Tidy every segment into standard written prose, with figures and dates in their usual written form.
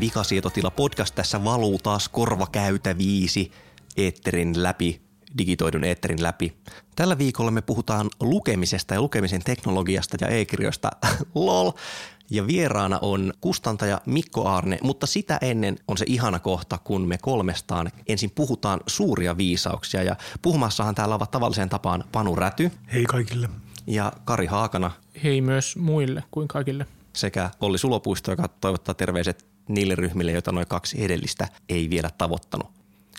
Vikasietotila podcast tässä valuu taas korvakäytäviisi eetterin läpi, digitoidun eetterin läpi. Tällä viikolla me puhutaan lukemisesta ja lukemisen teknologiasta ja e-kirjoista. LOL! Ja vieraana on kustantaja Mikko Aarne, mutta sitä ennen on se ihana kohta, kun me kolmestaan ensin puhutaan suuria viisauksia. Ja puhumassahan täällä ovat tavalliseen tapaan Panu Räty. Hei kaikille. Ja Kari Haakana. Hei myös muille kuin kaikille. Sekä Olli Sulopuisto, joka toivottaa terveiset niille ryhmille, joita noin kaksi edellistä ei vielä tavoittanut.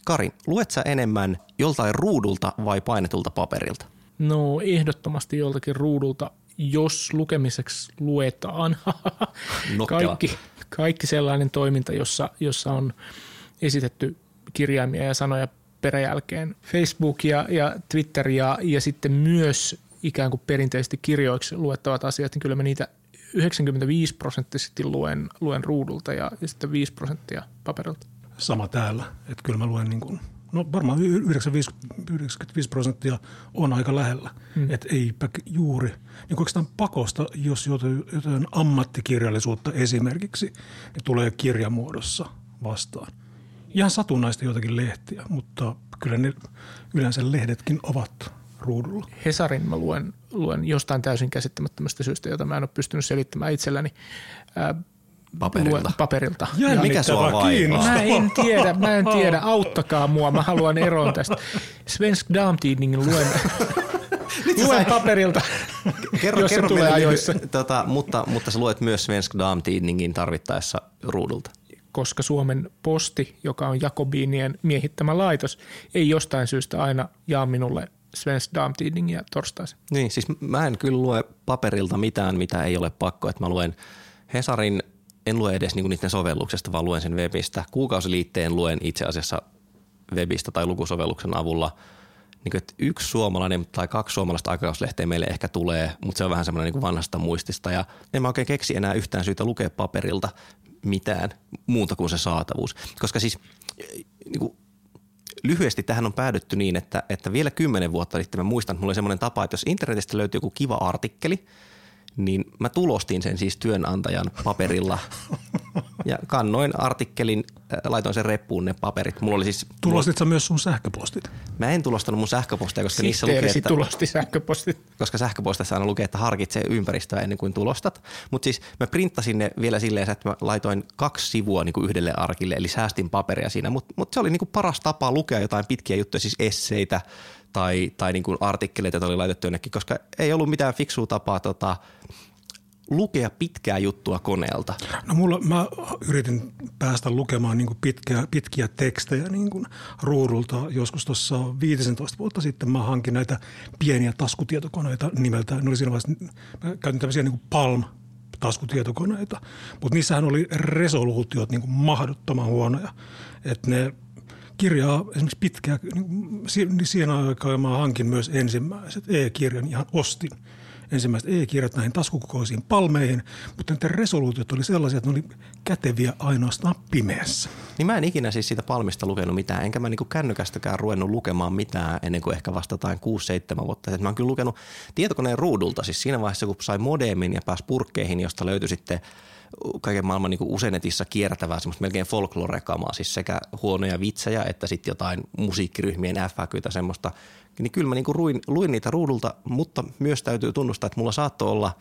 Kari, luet sä enemmän joltain ruudulta vai painetulta paperilta? No ehdottomasti joltakin ruudulta, jos lukemiseksi luetaan. Kaikki sellainen toiminta, jossa on esitetty kirjaimia ja sanoja peräjälkeen. Facebook ja Twitter ja sitten myös ikään kuin perinteisesti kirjoiksi luettavat asiat, niin kyllä mä niitä 95% luen ruudulta ja sitten 5% paperilta. Sama täällä, että kyllä mä luen niin kuin, no varmaan 95% on aika lähellä, että eipä juuri, niin oikeastaan pakosta, jos jotain ammattikirjallisuutta esimerkiksi, niin tulee kirjamuodossa vastaan. Ihan satunnaista jotakin lehtiä, mutta kyllä ne yleensä lehdetkin ovat ruudulla. Hesarin mä luen jostain täysin käsittämättömästä syystä, jota mä en ole pystynyt selittämään itselläni. Paperilta. Ja mikä sua vaivaa? Mä en tiedä. Auttakaa mua, mä haluan eroon tästä. Svensk Damtidningin luen paperilta, jos se tulee ajoissa. Mutta sä luet myös Svensk Damtidningin tarvittaessa ruudulta. Koska Suomen posti, joka on jakobiinien miehittämä laitos, ei jostain syystä aina jaa minulle Svensk Damtidningia torstaisin. Niin, siis mä en kyllä lue paperilta mitään, mitä ei ole pakko. Että mä luen Hesarin. En lue edes niiden sovelluksesta, vaan luen sen webistä. Kuukausiliitteen luen itse asiassa webistä tai lukusovelluksen avulla. Niin kuin, että yksi suomalainen tai kaksi suomalaista aikakauslehteä meille ehkä tulee, mutta se on vähän semmoinen niin kuin vanhasta muistista. Ja en mä oikein keksi enää yhtään syytä lukea paperilta mitään muuta kuin se saatavuus. Koska siis niin kuin, lyhyesti tähän on päädytty niin, että vielä 10 vuotta sitten mä muistan, että mulla oli semmoinen tapa, että jos internetistä löytyy joku kiva artikkeli, niin mä tulostin sen siis työnantajan paperilla ja kannoin artikkelin, laitoin sen reppuun ne paperit. Mulla oli siis, tulostit sä myös sun sähköpostit? Mä en tulostanut mun sähköpostia, koska niissä lukee, että tulosti sähköpostit. Koska sähköpostissa aina lukee, että harkitsee ympäristöä ennen kuin tulostat. Mutta siis mä printtasin ne vielä silleen, että mä laitoin 2 sivua niin kuin yhdelle arkille, eli säästin paperia siinä. Mutta se oli niin kuin paras tapa lukea jotain pitkiä juttuja, siis esseitä tai niin kuin artikkeleita, joita oli laitettu jonnekin, koska ei ollut mitään fiksua tapaa lukea pitkää juttua koneelta. No mä yritin päästä lukemaan niin kuin pitkiä tekstejä niin kuin ruudulta. Joskus tuossa 15 vuotta sitten mä hankin näitä pieniä taskutietokoneita nimeltä. Ne oli siinä vaiheessa, mä käytin tämmöisiä niin kuin Palm-taskutietokoneita, mutta niissähän oli resoluutiot niin kuin mahdottoman huonoja, että ne kirjaa esimerkiksi pitkää, niin siinä aikaa mä hankin myös ensimmäiset e-kirjan, ihan ostin ensimmäiset e-kirjat näihin taskukokoisiin palmeihin, mutta niiden resoluutiot oli sellaisia, että ne oli käteviä ainoastaan pimeässä. Niin mä en ikinä siis siitä palmista lukenut mitään, enkä mä niinku kännykästäkään ruvennut lukemaan mitään ennen kuin ehkä vastataan 6-7 vuotta. Mä oon kyllä lukenut tietokoneen ruudulta, siis siinä vaiheessa kun sai modemin ja pääsi purkkeihin, josta löytyi sitten kaiken maailman niin Usenetissa kiertävää semmoista melkein folklorekamaa, siis sekä huonoja vitsejä että sitten jotain musiikkiryhmien FAQtä semmoista. Niin kyllä mä niin luin niitä ruudulta, mutta myös täytyy tunnustaa, että mulla saattoi olla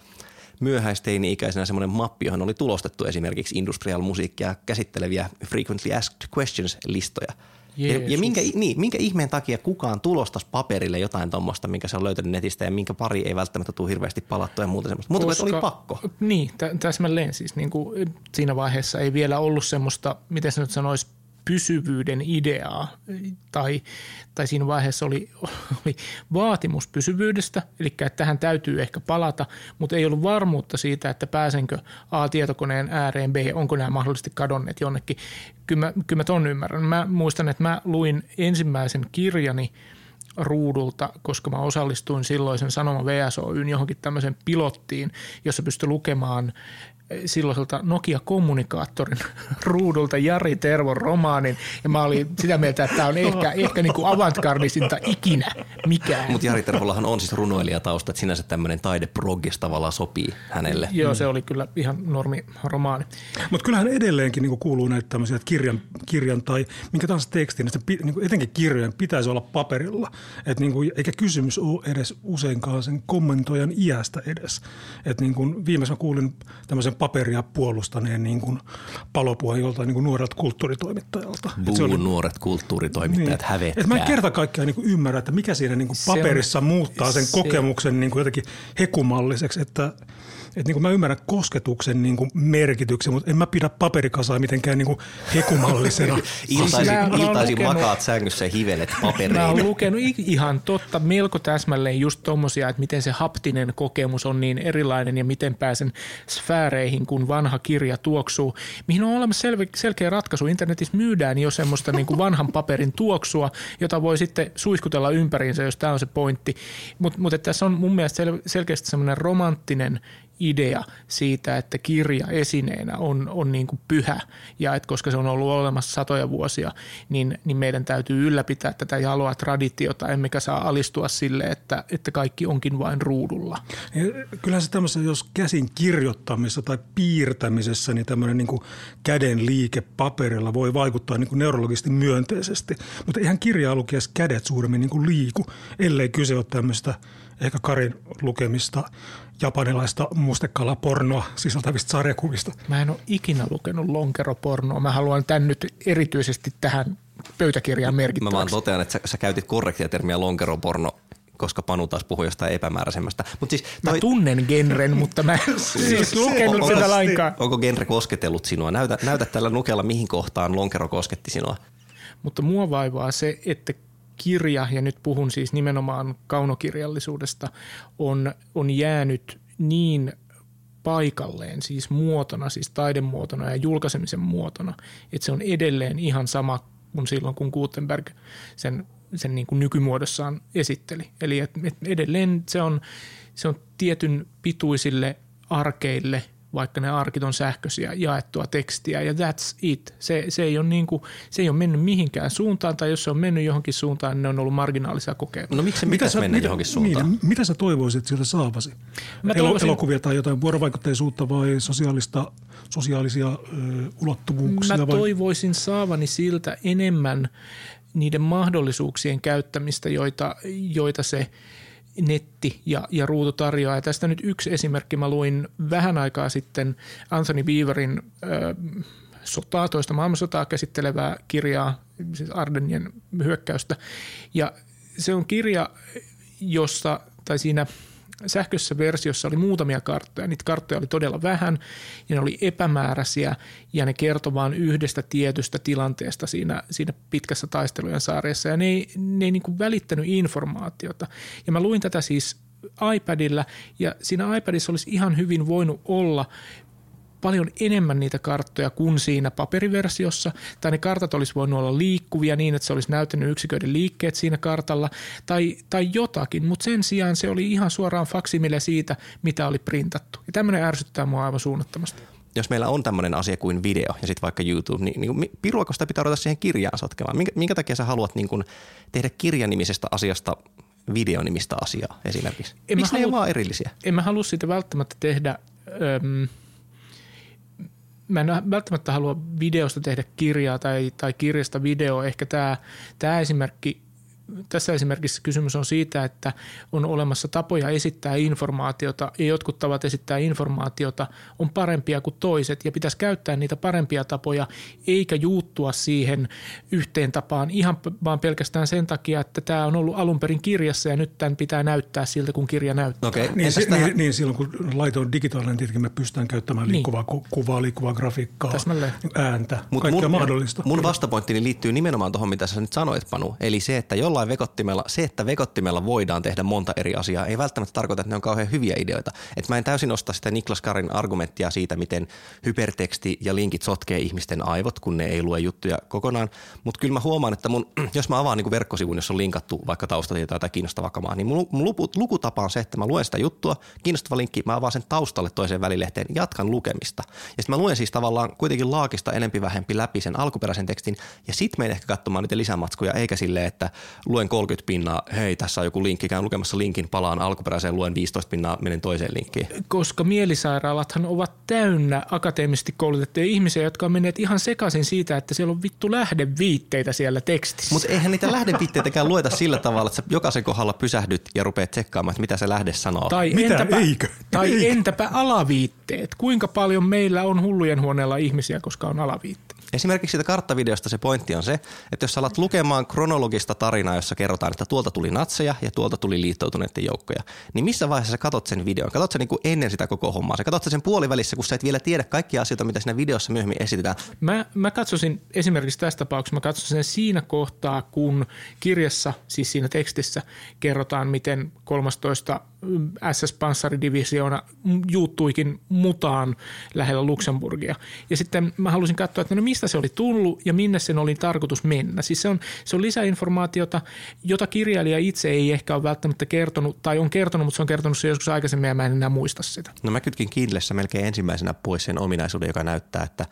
myöhäisteini-ikäisenä semmoinen mappi, johon oli tulostettu esimerkiksi industrial musiikkia käsitteleviä frequently asked questions-listoja. Ja minkä ihmeen takia kukaan tulostaisi paperille jotain tuommoista, minkä se on löytänyt netistä ja minkä pari ei välttämättä tule hirveästi palattua ja muuta semmoista. Mutta oli pakko. Niin, täsmälleen siis niin kuin siinä vaiheessa ei vielä ollut semmoista, miten se nyt sanoisi, pysyvyyden ideaa tai siinä vaiheessa oli vaatimus pysyvyydestä, eli että tähän täytyy ehkä palata, mutta ei ollut varmuutta siitä, että pääsenkö A-tietokoneen ääreen, B, onko nämä mahdollisesti kadonneet jonnekin. Kyllä mä ton ymmärrän. Mä muistan, että mä luin ensimmäisen kirjani ruudulta, koska mä osallistuin silloisen Sanoma WSOY:n johonkin tämmöiseen pilottiin, jossa pystyi lukemaan silloiselta Nokia-kommunikaattorin ruudulta Jari Tervon romaanin, ja mä olin sitä mieltä, että tämä on ehkä niin kuin avantgardisinta ikinä mikään. Mutta Jari Tervollahan on siis runoilijatausta, että sinänsä tämmöinen taideproggis tavallaan sopii hänelle. Joo, se oli kyllä ihan normiromaani. Mutta kyllähän edelleenkin niin kuin kuuluu näitä tämmöisiä, että kirjan tai minkä tahansa tekstin, niin kuin etenkin kirjojen pitäisi olla paperilla, että niin kuin, eikä kysymys ole edes useinkaan sen kommentoijan iästä edes. Että niin kuin viimeisen kuulin tämmöisen paperia puolustaneen niin kuin palopuheen joltain niin kuin nuorelta kulttuuritoimittajalta. Nuoret kulttuuritoimittajat niin hävettää. Et mä en kerta kaikkiaan niin kuin ymmärrä, että mikä siinä niin kuin paperissa se muuttaa sen kokemuksen niin kuin jotenkin hekumalliseksi, että niin kuin mä ymmärrän kosketuksen niin kuin merkityksen, mutta en mä pidä paperikasaa mitenkään niin kuin hekumallisena. Iltaisin makaat sängyssä ja hivelet papereina. Mä oon lukenut ihan totta, melko täsmälleen just tommosia, että miten se haptinen kokemus on niin erilainen ja miten pääsen sfääreihin, kun vanha kirja tuoksuu. Mihin on olemassa selkeä ratkaisu. Internetissä myydään jo semmoista niin kuin vanhan paperin tuoksua, jota voi sitten suiskutella ympäriinsä, jos tää on se pointti. Mutta tässä on mun mielestä selkeästi semmoinen romanttinen idea siitä, että kirja esineenä on niin kuin pyhä ja että koska se on ollut olemassa satoja vuosia, niin meidän täytyy ylläpitää tätä jaloa traditiota, emmekä saa alistua sille, että kaikki onkin vain ruudulla. Kyllähän se tämmöisessä, jos käsin kirjoittamisessa tai piirtämisessä, niin tämmöinen niin kuin käden liike paperilla voi vaikuttaa niin kuin neurologisesti myönteisesti, mutta eihän kirjaa lukiessa kädet suuremmin niin kuin liiku, ellei kyse ole tämmöistä ehkä Karin lukemista japanilaista mustekalapornoa sisältävistä sarjakuvista. Mä en ole ikinä lukenut lonkeropornoa. Mä haluan tämän nyt erityisesti tähän pöytäkirjaan merkittäväksi. Mä vaan totean, että sä käytit korrektia termiä lonkeroporno, koska Panu taas puhui jostain epämääräisemmästä. Mut siis toi... Mä tunnen genren, mutta mä en siis lukenut sitä lainkaan. Onko genre kosketellut sinua? Näytä tällä nukella, mihin kohtaan lonkero kosketti sinua. Mutta mua vaivaa se, että kirja, ja nyt puhun siis nimenomaan kaunokirjallisuudesta, on jäänyt niin paikalleen, siis muotona, siis taidemuotona ja julkaisemisen muotona, että se on edelleen ihan sama kuin silloin, kun Gutenberg sen niin kuin nykymuodossaan esitteli. Eli et edelleen se on tietyn pituisille arkeille, vaikka ne arkit on sähköisiä, jaettua tekstiä ja that's it. Se ei ole mennyt mihinkään suuntaan, tai jos se on mennyt johonkin suuntaan, niin ne on ollut marginaalisia kokeiluja. No miksi mennyt johonkin suuntaan? Mitä sä toivoisit sieltä saavasi? Elokuvia tai jotain vuorovaikutteisuutta vai sosiaalisia ulottuvuuksia? Mä toivoisin saavani siltä enemmän niiden mahdollisuuksien käyttämistä, joita se netti ja ruutu tarjoaa. Ja tästä nyt yksi esimerkki. Mä luin vähän aikaa sitten Anthony Beaverin toista maailmansotaa käsittelevää kirjaa, siis Ardenien hyökkäystä. Ja se on kirja, jossa tai siinä sähköisessä versiossa oli muutamia karttoja. Niitä karttoja oli todella vähän ja ne oli epämääräisiä ja ne kertoi vain yhdestä tietystä tilanteesta siinä pitkässä taistelujen saaressa ja ne ei niin kuin välittänyt informaatiota. Ja mä luin tätä siis iPadilla ja siinä iPadissa olisi ihan hyvin voinut olla paljon enemmän niitä karttoja kuin siinä paperiversiossa, tai ne kartat olisi voinut olla liikkuvia niin, että se olisi näyttänyt yksiköiden liikkeet siinä kartalla, tai jotakin, mutta sen sijaan se oli ihan suoraan faksimile siitä, mitä oli printattu. Ja tämmöinen ärsyttää mua aivan suunnattomasti. Jos meillä on tämmöinen asia kuin video ja sitten vaikka YouTube, niin piruako sitä pitää ruveta siihen kirjaan sotkemaan? Minkä takia sä haluat niin kun tehdä kirjanimisestä asiasta videonimistä asiaa esimerkiksi? Miksi ne ei ole vaan erillisiä? En mä halua siitä välttämättä tehdä... Mä en välttämättä halua videosta tehdä kirjaa tai kirjasta videoa. Ehkä tämä esimerkki tässä esimerkiksi kysymys on siitä, että on olemassa tapoja esittää informaatiota ja jotkut tavat esittää informaatiota on parempia kuin toiset ja pitäisi käyttää niitä parempia tapoja eikä juuttua siihen yhteen tapaan ihan vaan pelkästään sen takia, että tämä on ollut alun perin kirjassa ja nyt tämän pitää näyttää siltä, kun kirja näyttää. Okay. Niin silloin kun laite on digitaalinen, tietenkin me pystytään käyttämään liikkuvaa kuvaa, liikkuvaa grafiikkaa, ääntä, kaikkea mahdollista. Mun vastapointtini liittyy nimenomaan tuohon, mitä sä nyt sanoit, Panu, eli se, että jollain vekottimella, se, että vekottimella voidaan tehdä monta eri asiaa, ei välttämättä tarkoita, että ne on kauhean hyviä ideoita. Et mä en täysin osta sitä Niklas Karin argumenttia siitä, miten hyperteksti ja linkit sotkee ihmisten aivot, kun ne ei lue juttuja kokonaan, mutta kyllä mä huomaan, että jos mä avaan niinku verkkosivun, jos on linkattu vaikka taustatietoa tai kiinnostavaa kamaa, niin mun lukutapa on se, että mä luen sitä juttua, kiinnostava linkki, mä avaan sen taustalle toiseen välilehteen, jatkan lukemista. Ja sitten mä luen siis tavallaan kuitenkin laakista enempi vähempi läpi sen alkuperäisen tekstin ja sit menen ehkä katsomaan niitä lisämatskuja, eikä silleen, että luen 30 pinnaa, hei tässä on joku linkki, käyn lukemassa linkin, palaan alkuperäiseen, luen 15 pinnaa, menen toiseen linkkiin. Koska mielisairaalathan ovat täynnä akateemisesti koulutettuja ihmisiä, jotka on menneet ihan sekaisin siitä, että siellä on vittu lähdeviitteitä siellä tekstissä. Mutta eihän niitä lähdeviitteitäkään lueta sillä tavalla, että sä jokaisen kohdalla pysähdyt ja rupeat tsekkaamaan, että mitä se lähde sanoo. Entäpä alaviitteet? Kuinka paljon meillä on hullujen huoneella ihmisiä, koska on alaviitteet? Esimerkiksi siitä karttavideosta se pointti on se, että jos alat lukemaan kronologista tarinaa, jossa kerrotaan, että tuolta tuli natseja ja tuolta tuli liittoutuneiden joukkoja, niin missä vaiheessa sä katot sen videon? Katot sä niin kuin ennen sitä koko hommaa? Sä katot sen puolivälissä, kun sä et vielä tiedä kaikkia asioita, mitä siinä videossa myöhemmin esitetään. Mä katsoisin esimerkiksi tässä tapauksessa, mä katsoisin sen siinä kohtaa, kun kirjassa, siis siinä tekstissä kerrotaan, miten 13 SS-panssaridivisioona juuttuikin mutaan lähellä Luxemburgia. Ja sitten mä halusin katsoa, että no mistä se oli tullut ja minne sen oli tarkoitus mennä. Siis se on lisäinformaatiota, jota kirjailija itse ei ehkä ole välttämättä kertonut tai on kertonut, mutta se on kertonut se joskus aikaisemmin ja mä en enää muista sitä. No mä kytkin Kindlessä melkein ensimmäisenä pois sen ominaisuuden, joka näyttää, että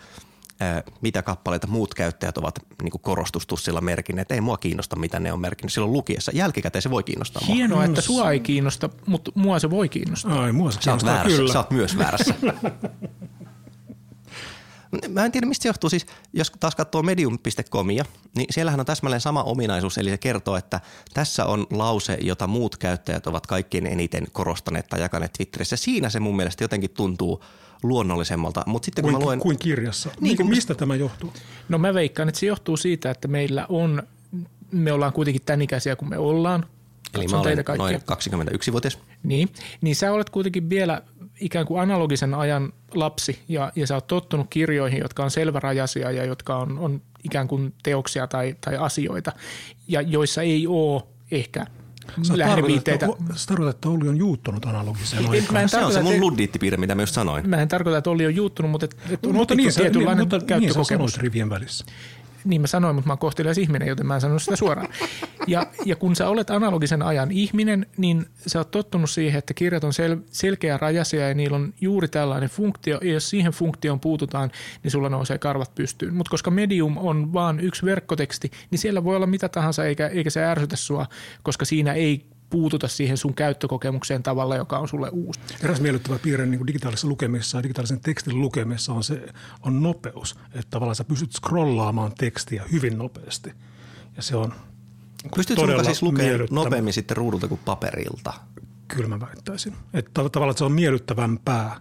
mitä kappaleita muut käyttäjät ovat niin korostustussilla merkinneet. Ei mua kiinnosta, mitä ne on merkinnyt silloin lukiessa. Jälkikäteen se voi kiinnostaa mua. Hienoa, että sua ei kiinnosta, mutta mua se voi kiinnostaa. Ai, mua se kiinnostaa. Sä oot myös väärässä. Mä en tiedä, mistä se johtuu. Siis, jos taas katsoo medium.comia, niin siellähän on täsmälleen sama ominaisuus. Eli se kertoo, että tässä on lause, jota muut käyttäjät ovat kaikkein eniten korostaneet tai jakaneet Twitterissä. Siinä se mun mielestä jotenkin tuntuu luonnollisemmalta. Mut sitten, kun mä luen... kuin kirjassa. Niin, mistä tämä johtuu? No mä veikkaan, että se johtuu siitä, että me ollaan kuitenkin tämän ikäisiä kuin me ollaan. Eli mä olen noin 21-vuotias. Niin sä olet kuitenkin vielä ikään kuin analogisen ajan lapsi ja sä oot tottunut kirjoihin, jotka on selvärajaisia ja jotka on ikään kuin teoksia tai asioita ja joissa ei ole ehkä lähdeviitteitä. Sä tarkoitat, että Olli on juuttunut analogiseen aikaan. Se on se mun luddiittipiirre, mitä mä just sanoin. Mä en tarkoita, että Olli on juuttunut, mutta on otettu tietynlainen käyttökokemus. Niin sä sanoit rivien välissä. Niin mä sanoin, mutta mä oon kohtelias ihminen, joten mä en sanonut sitä suoraan. Ja kun sä olet analogisen ajan ihminen, niin sä oot tottunut siihen, että kirjat on selkeä rajaisia ja niillä on juuri tällainen funktio. Ja jos siihen funktioon puututaan, niin sulla nousee karvat pystyyn. Mutta koska medium on vaan yksi verkkoteksti, niin siellä voi olla mitä tahansa eikä se ärsytä sua, koska siinä ei puututa siihen sun käyttökokemukseen tavalla, joka on sulle uusi. Eräs miellyttävä piirre niin kuin digitaalisessa lukemisessa ja digitaalisen tekstin lukemisessa on se on nopeus. Että tavallaan sä pystyt scrollaamaan tekstiä hyvin nopeasti. Ja se on pystytkö todella siis lukemaan nopeammin sitten ruudulta kuin paperilta? Kyllä mä väittäisin. Että tavallaan se on miellyttävämpää.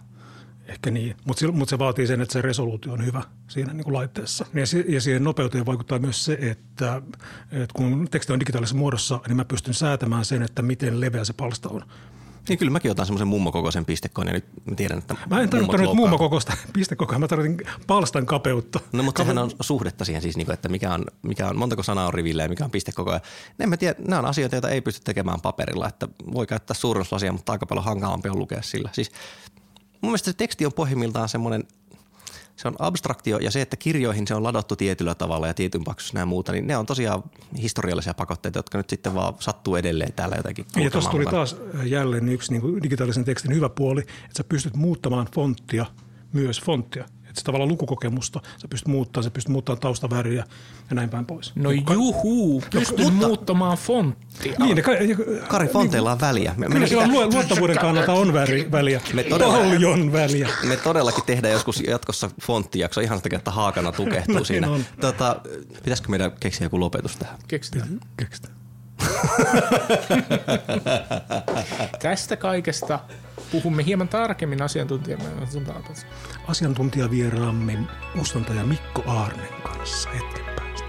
Ehkä niin, mutta se vaatii sen, että se resoluutio on hyvä siinä niin kuin laitteessa. Ja siihen nopeuteen vaikuttaa myös se, että kun teksti on digitaalisessa muodossa, niin mä pystyn säätämään sen, että miten leveä se palsta on. Niin kyllä mäkin otan semmoisen mummokokoisen pistekoon ja nyt mä tiedän, että mä en tarvittanut nyt mummokokoista pistekokoa, mä tarvitin palstan kapeutta. No mutta sehän on suhdetta siihen siis, että mikä on montako sanaa on rivillä ja mikä on pistekokoja. En mä tiedä, nämä on asioita, joita ei pysty tekemään paperilla, että voi käyttää suurennuslasia, mutta aika paljon hankalampi on lukea sillä. Siis mun mielestä se teksti on pohjimmiltaan semmoinen, se on abstraktio ja se, että kirjoihin se on ladattu tietyllä tavalla ja tietyn paksuisena ja muuta, niin ne on tosiaan historiallisia pakotteita, jotka nyt sitten vaan sattuu edelleen täällä jotenkin. Ja tuossa tuli taas jälleen yksi niin kuin digitaalisen tekstin hyvä puoli, että sä pystyt muuttamaan fonttia, myös fonttia. Että se tavallaan lukukokemusta, sä pystyt muuttamaan taustaväriä ja näin päin pois. No juhuu, pystyt muuttamaan fonttia. Niin, Kari, fonteilla on väliä. Kyllä sillä on luottavuuden kannalta on väliä. Paljon väliä. Me todellakin tehdään joskus jatkossa fonttijakso ihan sitä, että Haakana tukehtuu siinä. Pitäisikö meidän keksiä joku lopetus tähän? Keksitään. Tästä kaikesta puhumme hieman tarkemmin asiantuntijavieraamme kustantaja Mikko Aarnen kanssa hetken päästä.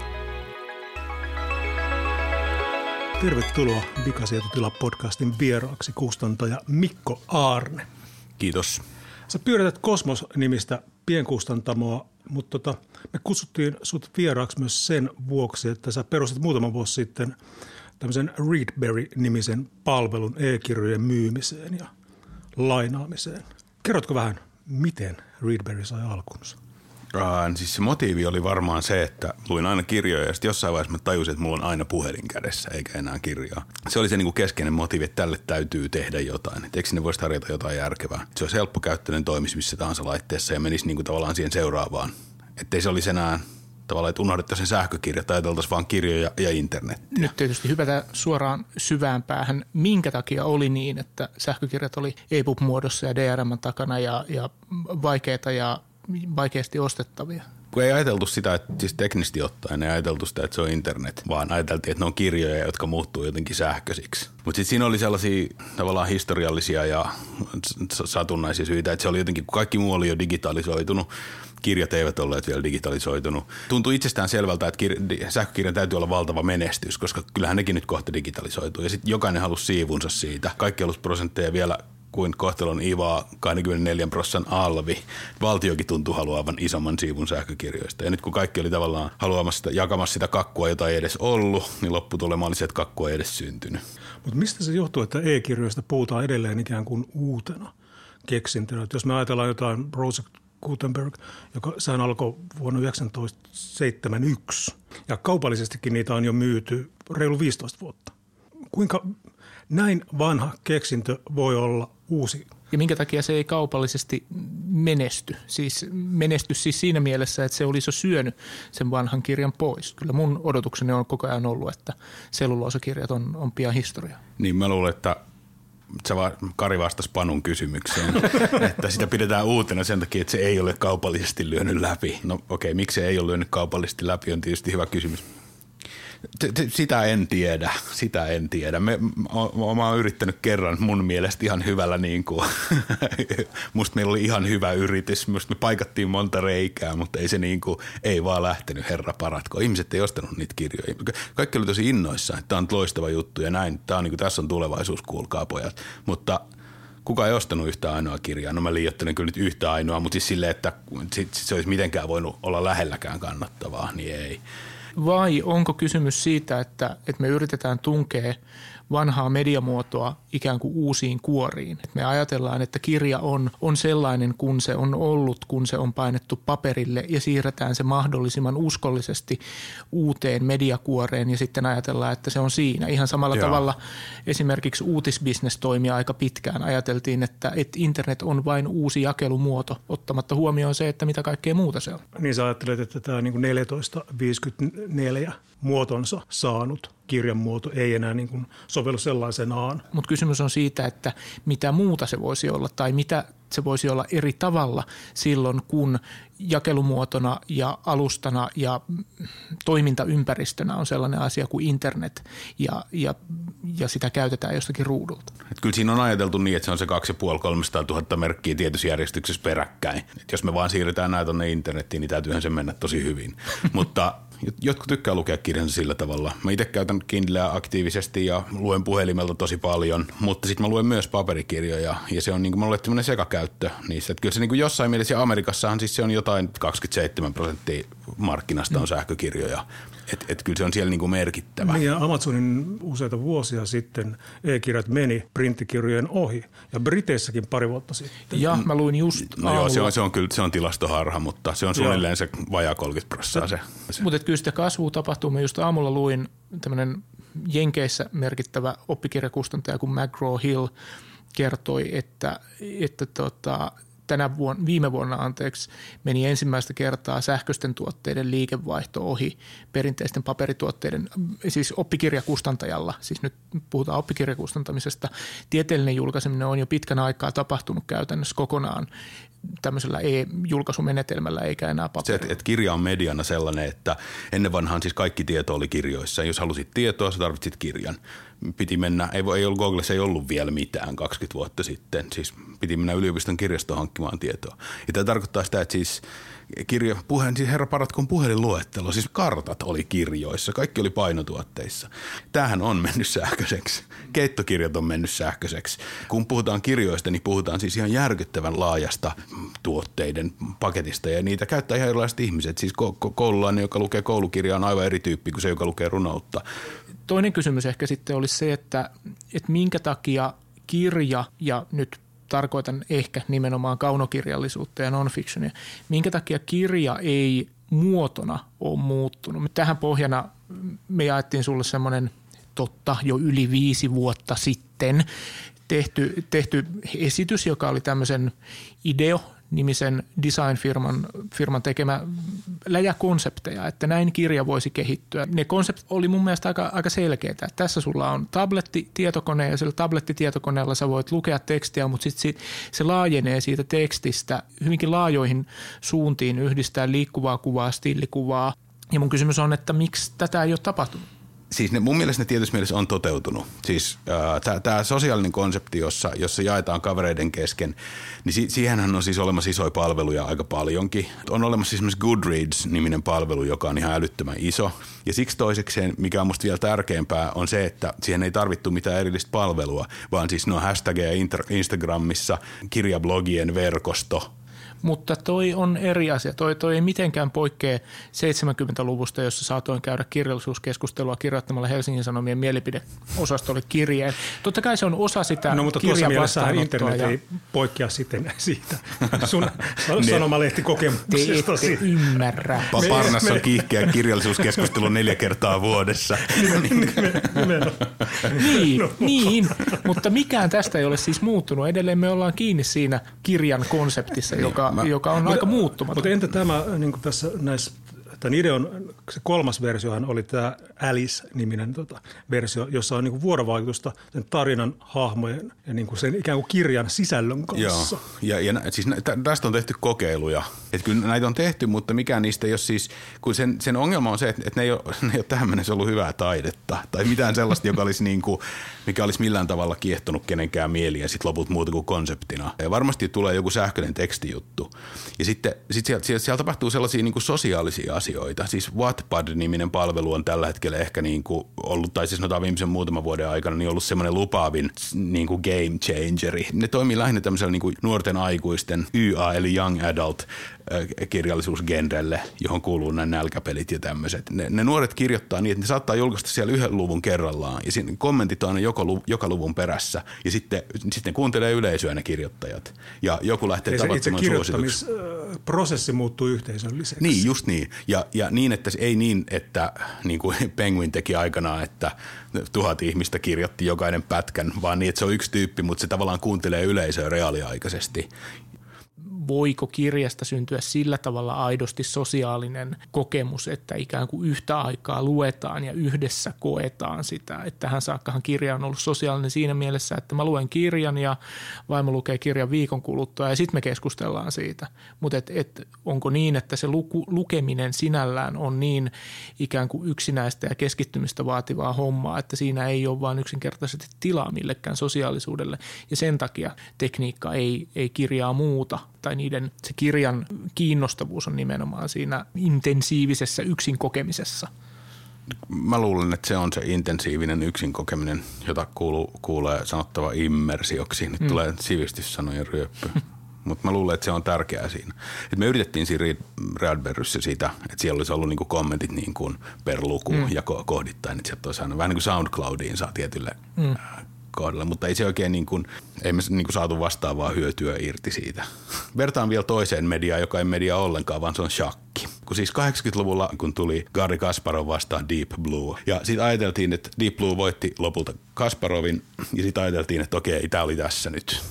Tervetuloa Vikasietotila-podcastin vieraaksi kustantaja Mikko Aarne. Kiitos. Sä pyörität Kosmos-nimistä pienkustantamoa, mutta me kutsuttiin sut vieraaksi myös sen vuoksi, että sä perustit muutama vuosi sitten tämmöisen Readberry-nimisen palvelun e-kirjojen myymiseen ja lainaamiseen. Kerrotko vähän, miten Readberry sai alkunsa? Siis se motiivi oli varmaan se, että luin aina kirjoja ja sitten jossain vaiheessa mä tajusin, että mulla on aina puhelin kädessä eikä enää kirjaa. Se oli se niinku keskeinen motiivi, että tälle täytyy tehdä jotain. Et eikö ne voisi tarjota jotain järkevää? Se olisi helppokäyttöinen, toimisi missä tahansa laitteessa ja menisi niinku tavallaan siihen seuraavaan. Että ei se olisi enää tavallaan, että unohdettaisiin sähkökirjat tai ajateltaisiin vaan kirjoja ja internettiä. Nyt tietysti hypätään suoraan syvään päähän. Minkä takia oli niin, että sähkökirjat oli EPUB-muodossa ja DRM takana ja vaikeita ja vaikeasti ostettavia? Kun ei ajateltu sitä, että siis teknisesti ottaen ei ajateltu sitä, että se on internet, vaan ajateltiin, että ne on kirjoja, jotka muuttuu jotenkin sähköisiksi. Mutta sitten siinä oli sellaisia tavallaan historiallisia ja satunnaisia syitä, että se oli jotenkin, kun kaikki muu oli jo digitalisoitunut, kirjat eivät olleet vielä digitalisoitunut. Tuntuu itsestään selvältä, että sähkökirjan täytyy olla valtava menestys, koska kyllähän nekin nyt kohta digitalisoituu. Ja sitten jokainen halusi siivunsa siitä. Kaikki halusi prosentteja vielä kuin kohtelon ivaa 24% alvi. Valtiokin tuntui haluavan isomman siivun sähkökirjoista. Ja nyt kun kaikki oli tavallaan haluamassa jakamassa sitä kakkua, jota ei edes ollut, niin lopputulema oli se, että kakkua ei edes syntynyt. Mutta mistä se johtuu, että e-kirjoista puhutaan edelleen ikään kuin uutena keksintönä? Jos me ajatellaan jotain Project Gutenberg, joka sehän alkoi vuonna 1971 ja kaupallisestikin niitä on jo myyty reilu 15 vuotta. Kuinka näin vanha keksintö voi olla uusi? Ja minkä takia se ei kaupallisesti menesty? Siis menesty siis siinä mielessä, että se olisi jo syönyt sen vanhan kirjan pois. Kyllä mun odotukseni on koko ajan ollut, että selluloosakirjat on pian historia. Niin mä luulen, että Kari vastasi Panun kysymykseen, että sitä pidetään uutena sen takia, että se ei ole kaupallisesti lyönyt läpi. No okei, miksi se ei ole lyönyt kaupallisesti läpi on tietysti hyvä kysymys. Sitä en tiedä. Mä oon yrittänyt kerran mun mielestä ihan hyvällä niin kuin. Musta meillä oli ihan hyvä yritys. Musta me paikattiin monta reikää, mutta ei se niin kuin, ei vaan lähtenyt, herra paratko. Ihmiset ei ostanut niitä kirjoja. Kaikki oli tosi innoissaan, että tää on loistava juttu ja näin. Tää on niin kuin, tässä on tulevaisuus, kuulkaa pojat. Mutta kuka ei ostanut yhtä ainoa kirjaa? No mä liioittelen kyllä nyt yhtä ainoa, mutta siis silleen, että se olisi mitenkään voinut olla lähelläkään kannattavaa, niin ei. Vai onko kysymys siitä, että me yritetään tunkea vanhaa mediamuotoa ikään kuin uusiin kuoriin? Et me ajatellaan, että kirja on sellainen, kun se on ollut, kun se on painettu paperille ja siirretään se mahdollisimman uskollisesti uuteen mediakuoreen ja sitten ajatellaan, että se on siinä. Ihan samalla tavalla esimerkiksi uutisbisnes toimi aika pitkään. Ajateltiin, että internet on vain uusi jakelumuoto, ottamatta huomioon se, että mitä kaikkea muuta se on. Niin sä ajattelet, että tämä 1454 muotonsa saanut kirjan muoto ei enää niin kuin sovellu sellaisenaan. Mutta kysymys on siitä, että mitä muuta se voisi olla tai mitä se voisi olla eri tavalla silloin, kun jakelumuotona ja alustana ja toimintaympäristönä on sellainen asia kuin internet ja sitä käytetään jostakin ruudulta. Et kyllä siinä on ajateltu niin, että se on se 250-300 000 merkkiä tietyssä järjestyksessä peräkkäin. Et jos me vaan siirretään näitä tonne internettiin, niin täytyyhän se mennä tosi hyvin. Mutta jotkut tykkää lukea kirjansa sillä tavalla. Mä itse käytän Kindleä aktiivisesti ja luen puhelimelta tosi paljon, mutta sitten mä luen myös paperikirjoja ja se on niin kuin mulle tämmöinen sekakäyttö niissä. Että kyllä se niin kuin jossain mielessä Amerikassahan siis se on jotain 27% markkinasta on sähkökirjoja. Että kyllä se on siellä niin kuin merkittävä. Ja Amazonin useita vuosia sitten e-kirjat meni printtikirjojen ohi ja Briteissäkin pari vuotta sitten. Ja mä luin just aamulla. Joo, se on tilastoharha, mutta se on suunnilleen se vajaa 30% se. Mutta kyllä sitä kasvua tapahtuu. Mä just aamulla luin tämmöinen Jenkeissä merkittävä oppikirjakustantaja kuin McGraw Hill kertoi, että viime vuonna meni ensimmäistä kertaa sähköisten tuotteiden liikevaihto ohi perinteisten paperituotteiden, siis oppikirjakustantajalla, siis nyt puhutaan oppikirjakustantamisesta. Tieteellinen julkaiseminen on jo pitkän aikaa tapahtunut käytännössä kokonaan tämmöisellä julkaisumenetelmällä eikä enää paperilla. Se, että kirja on mediana sellainen, että ennen vanhaan siis kaikki tieto oli kirjoissa. Jos halusit tietoa, sä tarvitsit kirjan. Piti mennä, ei ollut Googlessa, ei ollut vielä mitään 20 vuotta sitten, siis piti mennä yliopiston kirjastoon hankkimaan tietoa. Ja tämä tarkoittaa sitä, että siis herra Paratkon puhelinluettelo, siis kartat oli kirjoissa, kaikki oli painotuotteissa. Tämähän on mennyt sähköiseksi, keittokirjat on mennyt sähköiseksi. Kun puhutaan kirjoista, niin puhutaan siis ihan järkyttävän laajasta tuotteiden paketista ja niitä käyttää ihan erilaiset ihmiset. Siis koululainen, joka lukee koulukirjaa, on aivan eri tyyppi kuin se, joka lukee runoutta. Toinen kysymys ehkä sitten olisi se, että minkä takia kirja, ja nyt tarkoitan ehkä nimenomaan kaunokirjallisuutta ja non-fictionia, minkä takia kirja ei muotona ole muuttunut. Tähän pohjana me jaettiin sulle semmoinen totta jo yli 5 vuotta sitten tehty esitys, joka oli tämmöisen Ideo-nimisen design-firman tekemä läjäkonsepteja, että näin kirja voisi kehittyä. Ne konseptit oli mun mielestä aika selkeitä. Tässä sulla on tablettitietokone ja sillä tablettitietokoneella sä voit lukea tekstiä, mutta sitten se laajenee siitä tekstistä hyvinkin laajoihin suuntiin, yhdistää liikkuvaa kuvaa, stillikuvaa. Ja mun kysymys on, että miksi tätä ei ole tapahtunut? Siis mun mielestä ne tietysti mielessä on toteutunut. Siis tämä sosiaalinen konsepti, jossa jaetaan kavereiden kesken, niin siihenhän on siis olemassa isoja palveluja aika paljonkin. On olemassa esimerkiksi Goodreads-niminen palvelu, joka on ihan älyttömän iso. Ja siksi toisekseen, mikä on musta vielä tärkeämpää, on se, että siihen ei tarvittu mitään erillistä palvelua, vaan siis ne on hashtageja Instagramissa, kirjablogien verkosto. Mutta toi on eri asia. Toi ei mitenkään poikkea 70-luvusta, jossa saatoin käydä kirjallisuuskeskustelua kirjoittamalla Helsingin Sanomien mielipideosastolle kirjeen. Totta kai se on osa sitä. No mutta tuossa mielessähän internet ei poikkea sitten siitä sun sanomalehtikokemustasi. Te ette ymmärrä. Parnassa on kiihkeä kirjallisuuskeskustelu 4 kertaa vuodessa. Niin, mutta mikään tästä ei ole siis muuttunut. Edelleen me ollaan kiinni siinä kirjan konseptissa, joka on aika muuttumaton. Mutta entä tämä, niin kuin tässä näissä, tämän ideon se kolmas versiohan oli tämä Alice-niminen versio, jossa on niin kuin vuorovaikutusta sen tarinan, hahmojen ja niin kuin sen ikään kuin kirjan sisällön kanssa. Joo, ja siis tästä on tehty kokeiluja. Että kyllä näitä on tehty, mutta mikään niistä ei ole siis, kun sen ongelma on se, että ne ei ole tähän mennessä ollut hyvää taidetta tai mitään sellaista, joka olisi niin kuin, mikä olisi millään tavalla kiehtonut kenenkään mieliä sitten loput muuta kuin konseptina. Ja varmasti tulee joku sähköinen tekstijuttu. Ja sitten siellä tapahtuu sellaisia niin kuin sosiaalisia asioita. Siis Wattpad-niminen palvelu on tällä hetkellä ehkä niin kuin ollut, tai siis sanotaan viimeisen muutaman vuoden aikana, niin ollut semmoinen lupaavin niin kuin game changeri. Ne toimii lähinnä tämmöisellä niin kuin nuorten aikuisten YA eli Young Adult kirjallisuusgenrelle, johon kuuluu nämä nälkäpelit ja tämmöiset. Ne nuoret kirjoittaa niin, että ne saattaa julkaista siellä 1 luvun kerrallaan ja siinä kommentit on aina joka luvun perässä ja sitten kuuntelee yleisöä ne kirjoittajat ja joku lähtee tapahtumaan suosituksi. Prosessi muuttuu yhteisölliseksi. Niin, just niin. Ja niin, että ei niin, että niin kuin Penguin teki aikanaan, että 1000 ihmistä kirjoitti jokainen pätkän, vaan niin, että se on yksi tyyppi, mutta se tavallaan kuuntelee yleisöä reaaliaikaisesti. Voiko kirjasta syntyä sillä tavalla aidosti sosiaalinen kokemus, että ikään kuin yhtä aikaa luetaan ja yhdessä koetaan sitä. Että tähän saakkahan kirja on ollut sosiaalinen siinä mielessä, että mä luen kirjan ja vaimo lukee kirjan viikon kuluttua ja sitten me keskustellaan siitä. Mutta onko niin, että se lukeminen sinällään on niin ikään kuin yksinäistä ja keskittymistä vaativaa hommaa, että siinä ei ole vaan yksinkertaisesti tilaa millekään sosiaalisuudelle ja sen takia tekniikka ei kirjaa muuta. Tai se kirjan kiinnostavuus on nimenomaan siinä intensiivisessä yksin kokemisessa. Mä luulen, että se on se intensiivinen yksin kokeminen, jota kuulee sanottava immersioksi. Nyt tulee sivistyssanojen ryöppy. Mutta mä luulen, että se on tärkeää siinä. Et me yritettiin siinä Readberryssä sitä, että siellä olisi ollut niinku kommentit niinku per luku ja kohdittain. Että sieltä olisi aina vähän niin kuin SoundCloudiin saa tietylle kohdalla, mutta ei se oikein niin kuin, ei me niin kuin saatu vastaavaa hyötyä irti siitä. Vertaan vielä toiseen mediaan, joka ei media ollenkaan, vaan se on shakki. Kun siis 80-luvulla, kun tuli Garry Kasparov vastaan Deep Blue, ja sitten ajateltiin, että Deep Blue voitti lopulta Kasparovin, ja sitten ajateltiin, että okei, tämä oli tässä nyt.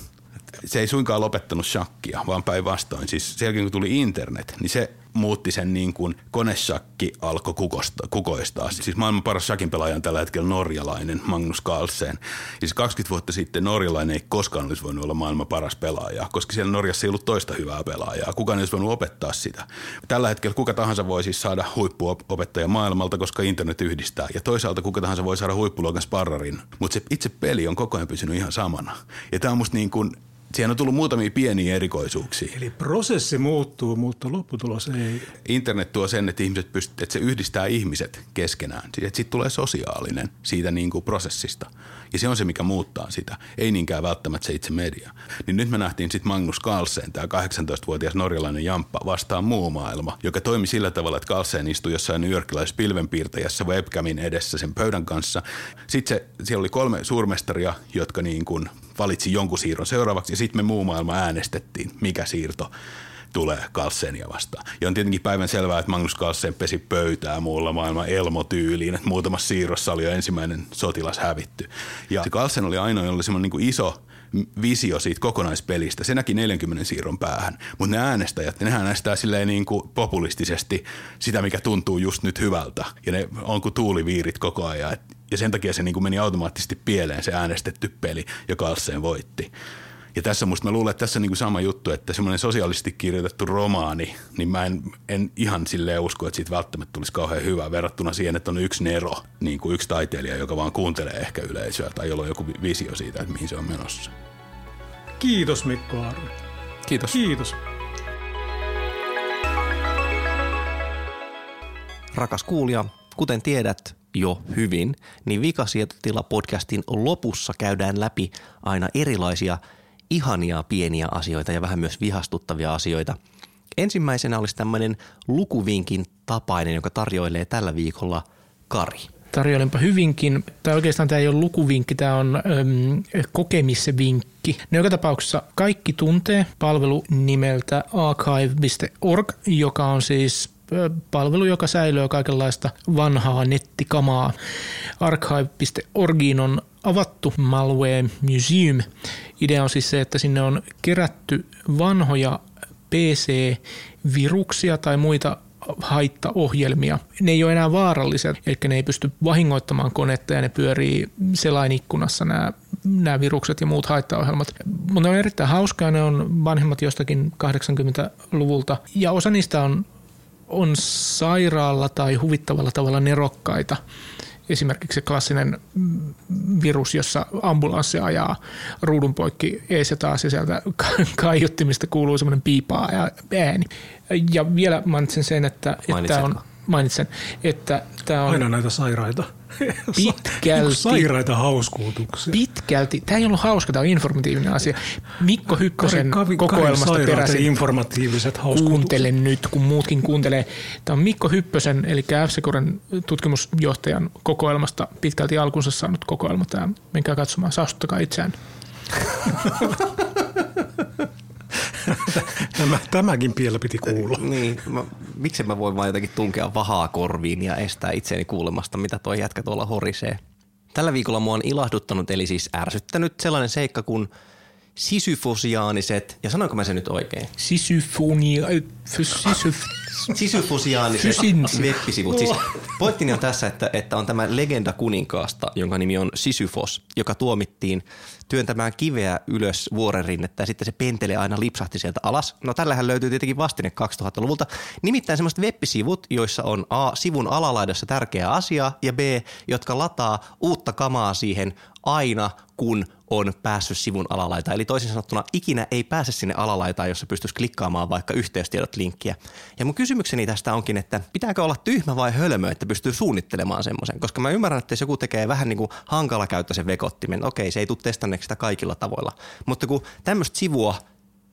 se ei suinkaan lopettanut shakkia, vaan päinvastoin. Siis sen jälkeen, kun tuli internet, niin se muutti sen niin kuin koneshakki alkoi kukoistaa. Siis maailman paras shakin pelaaja on tällä hetkellä norjalainen Magnus Carlsen. Ja se 20 vuotta sitten norjalainen ei koskaan olisi voinut olla maailman paras pelaaja, koska siellä Norjassa ei ollut toista hyvää pelaajaa. Kukaan ei olisi voinut opettaa sitä. Tällä hetkellä kuka tahansa voi siis saada huippuopettaja maailmalta, koska internet yhdistää. Ja toisaalta kuka tahansa voi saada huippuluokan sparrarin, mutta se itse peli on koko ajan pysynyt ihan samana. Ja tämä on musta niin kuin siihen on tullut muutamia pieniä erikoisuuksia. Eli prosessi muuttuu, mutta lopputulos ei. Internet tuo sen, että ihmiset että se yhdistää ihmiset keskenään. Sitten tulee sosiaalinen siitä niin kuin prosessista. Ja se on se, mikä muuttaa sitä. Ei niinkään välttämättä se itse media. Niin nyt me nähtiin sitten Magnus Carlsen, tämä 18-vuotias norjalainen jamppa, vastaan muu maailma, joka toimi sillä tavalla, että Carlsen istui jossain newyorkilaisessa pilvenpiirtäjässä webcamin edessä sen pöydän kanssa. Sitten siellä oli 3 suurmestaria, jotka niin kuin valitsi jonkun siirron seuraavaksi ja sitten me muu maailma äänestettiin, mikä siirto tulee Carlsenia vastaan. Ja on tietenkin päivän selvää, että Magnus Carlsen pesi pöytää muulla maailman elmotyyliin, että muutamassa siirrossa oli jo ensimmäinen sotilas hävitty. Ja Carlsen oli ainoa, jolla oli semmoinen niin iso visio siitä kokonaispelistä. Se näki 40 siirron päähän, mutta ne äänestäjät, nehän äänestää silleen niin kuin populistisesti sitä, mikä tuntuu just nyt hyvältä. Ja ne on kuin tuuliviirit koko ajan. Ja sen takia se niin kuin meni automaattisesti pieleen se äänestetty peli, joka Carlsen voitti. Ja tässä musta mä luulen, että tässä on niin kuin sama juttu, että semmoinen sosiaalisesti kirjoitettu romaani, niin mä en ihan silleen usko, että siitä välttämättä tulisi kauhean hyvää verrattuna siihen, että on yksi Nero, niin kuin yksi taiteilija, joka vaan kuuntelee ehkä yleisöä tai jolla on joku visio siitä, että mihin se on menossa. Kiitos Mikko Aarne. Kiitos. Kiitos. Rakas kuulija, kuten tiedät jo hyvin, niin Vikasietotila-podcastin lopussa käydään läpi aina erilaisia ihania pieniä asioita ja vähän myös vihastuttavia asioita. Ensimmäisenä olisi tämmöinen lukuvinkin tapainen, joka tarjoilee tällä viikolla Kari. Tarjoilenpa hyvinkin, tai oikeastaan tämä ei ole lukuvinkki, tämä on kokemisvinkki. No joka tapauksessa kaikki tuntee palvelu nimeltä archive.org, joka on siis palvelu, joka säilöö kaikenlaista vanhaa nettikamaa. Archive.orgiin on avattu Malware Museum. Idea on siis se, että sinne on kerätty vanhoja PC-viruksia tai muita haittaohjelmia. Ne ei ole enää vaarallisia, eli ne ei pysty vahingoittamaan konetta ja ne pyörii selainikkunassa nämä virukset ja muut haittaohjelmat. Mutta ne on erittäin hauskaa, ne on vanhemmat jostakin 80-luvulta ja osa niistä on sairaalla tai huvittavalla tavalla nerokkaita. Esimerkiksi se klassinen virus, jossa ambulanssi ajaa ruudun poikki ees ja taas ja sieltä kaiuttimista kuuluu semmoinen piipaa ääni. Ja vielä mainitsen sen, että tämä on aina näitä sairaita. Sairaita hauskuutuksia. Pitkälti. Tämä ei ollut hauska, tämä on informatiivinen asia. Mikko Hykkösen kokoelmasta peräisin. Informatiiviset hauskuutukset. Kuuntele nyt, kun muutkin kuuntelee. Tämä on Mikko Hyppösen, eli F-Securen tutkimusjohtajan kokoelmasta pitkälti alkunsa saanut kokoelma. Tämä, menkää katsomaan, saastuttakaa itseään. Tämäkin vielä piti kuulla. Niin, miksi mä voin vaan jotenkin tunkea vahaa korviin ja estää itseäni kuulemasta, mitä tuo jätkä tuolla horisee. Tällä viikolla mua on ilahduttanut, eli siis ärsyttänyt sellainen seikka kuin sisyfosiaaniset, ja sanoinko mä sen nyt oikein? Sisyfosiaaniset web-sivut. Siis pointtini on tässä, että on tämä legenda kuninkaasta, jonka nimi on Sisyfos, joka tuomittiin työntämään kiveä ylös vuoren rinnettä ja sitten se pentele aina lipsahti sieltä alas. No tällähän löytyy tietenkin vastine 2000-luvulta. Nimittäin semmoiset web-sivut, joissa on A, sivun alalaidassa tärkeää asiaa ja B, jotka lataa uutta kamaa siihen aina, kun on päässyt sivun alalaitaan. Eli toisin sanottuna ikinä ei pääse sinne alalaitaan, jossa pystyisi klikkaamaan vaikka yhteystiedot-linkkiä. Ja mun kysymykseni tästä onkin, että pitääkö olla tyhmä vai hölmö, että pystyy suunnittelemaan semmoisen? Koska mä ymmärrän, että jos joku tekee vähän niin kuin hankalakäyttöisen vekottimen, okei, se ei tule testanneeksi sitä kaikilla tavoilla. Mutta kun tämmöistä sivua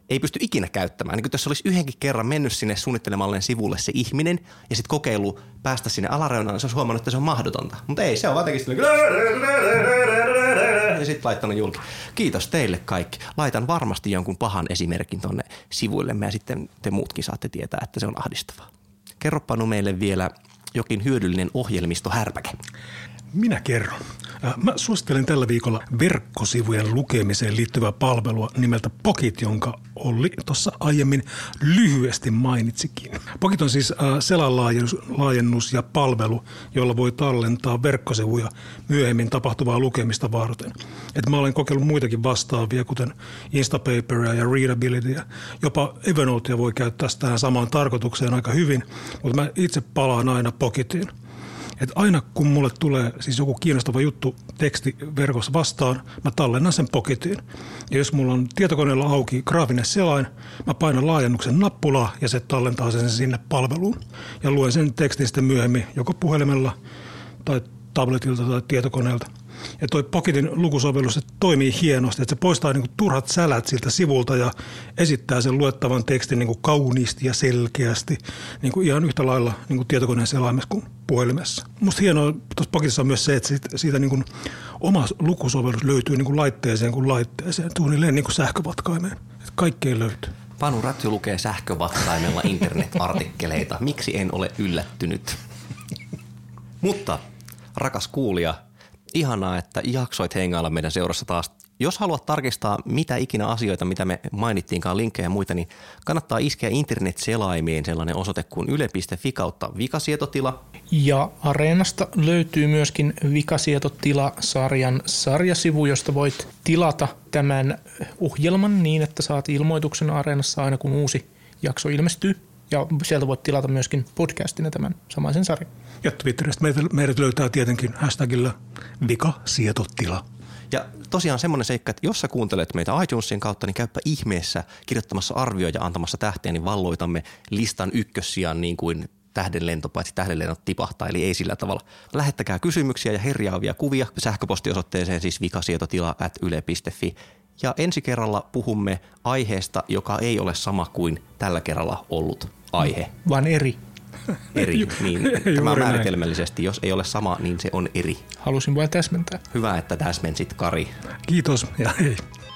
ei pysty ikinä käyttämään, niin kuin jos olisi yhdenkin kerran mennyt sinne suunnittelemalleen sivulle se ihminen ja sitten kokeilu päästä sinne alareunaan, niin se olisi huomannut, että se on mahdotonta. Mutta ei, se on vaitenkin ja sitten laittanut julki. Kiitos teille kaikki. Laitan varmasti jonkun pahan esimerkin tonne sivuillemme ja sitten te muutkin saatte tietää, että se on ahdistavaa. Kerro Panu meille vielä jokin hyödyllinen ohjelmistohärpäke. Minä kerron. Mä suosittelen tällä viikolla verkkosivujen lukemiseen liittyvää palvelua nimeltä Pocket, jonka Olli tuossa aiemmin lyhyesti mainitsikin. Pocket on siis selänlaajennus ja palvelu, jolla voi tallentaa verkkosivuja myöhemmin tapahtuvaa lukemista varten. Et mä olen kokeillut muitakin vastaavia, kuten Instapaperia ja Readabilityä. Jopa Evernotea voi käyttää tähän samaan tarkoitukseen aika hyvin, mutta mä itse palaan aina Pocketiin. Et aina kun mulle tulee siis joku kiinnostava juttu teksti verkossa vastaan, mä tallennan sen Pocketiin. Ja jos mulla on tietokoneella auki graafinen selain, mä painan laajennuksen nappulaa ja se tallentaa sen sinne palveluun. Ja luen sen tekstin sitten myöhemmin joko puhelimella tai tabletilta tai tietokoneelta. Ja toi Pocketin lukusovellus toimii hienosti, että se poistaa niinku turhat sälät siltä sivulta ja esittää sen luettavan tekstin niinku kauniisti ja selkeästi, niinku ihan yhtä lailla niinku tietokoneen selaimessa kuin puhelimessa. Musta hienoa tuossa Pocketissa on myös se, että siitä niinku oma lukusovellus löytyy niinku laitteeseen kuin laitteeseen, tuunilleen niinku sähkövatkaimeen, että kaikkea löytyy. Panu Räty lukee sähkövatkaimella internet-artikkeleita. Miksi en ole yllättynyt? Mutta rakas kuulija, ihanaa, että jaksoit hengailla meidän seurassa taas. Jos haluat tarkistaa mitä ikinä asioita, mitä me mainittiinkaan, linkkejä ja muita, niin kannattaa iskeä internetselaimeen sellainen osoite kuin yle.fi/vikasietotila. Ja Areenasta löytyy myöskin Vikasietotila-sarjan sarjasivu, josta voit tilata tämän ohjelman niin, että saat ilmoituksen Areenassa aina kun uusi jakso ilmestyy. Ja sieltä voit tilata myöskin podcastina tämän samaisen sarjan. Ja Twitteristä meidät löytää tietenkin hashtagilla Vikasietotila. Ja tosiaan semmoinen seikka, että jos sä kuuntelet meitä iTunesin kautta, niin käypä ihmeessä kirjoittamassa arvioja ja antamassa tähteä, niin valloitamme listan ykkössijan niin kuin tähdenlento, paitsi tähdenlennot tipahtaa, eli ei sillä tavalla. Lähettäkää kysymyksiä ja herjaavia kuvia sähköpostiosoitteeseen siis vikasietotila@yle.fi. Ja ensi kerralla puhumme aiheesta, joka ei ole sama kuin tällä kerralla ollut aihe. Vaan eri. Eri, niin. Tämä määritelmällisesti. Jos ei ole sama, niin se on eri. Halusin vain täsmentää. Hyvä, että täsmensit, Kari. Kiitos ja hei.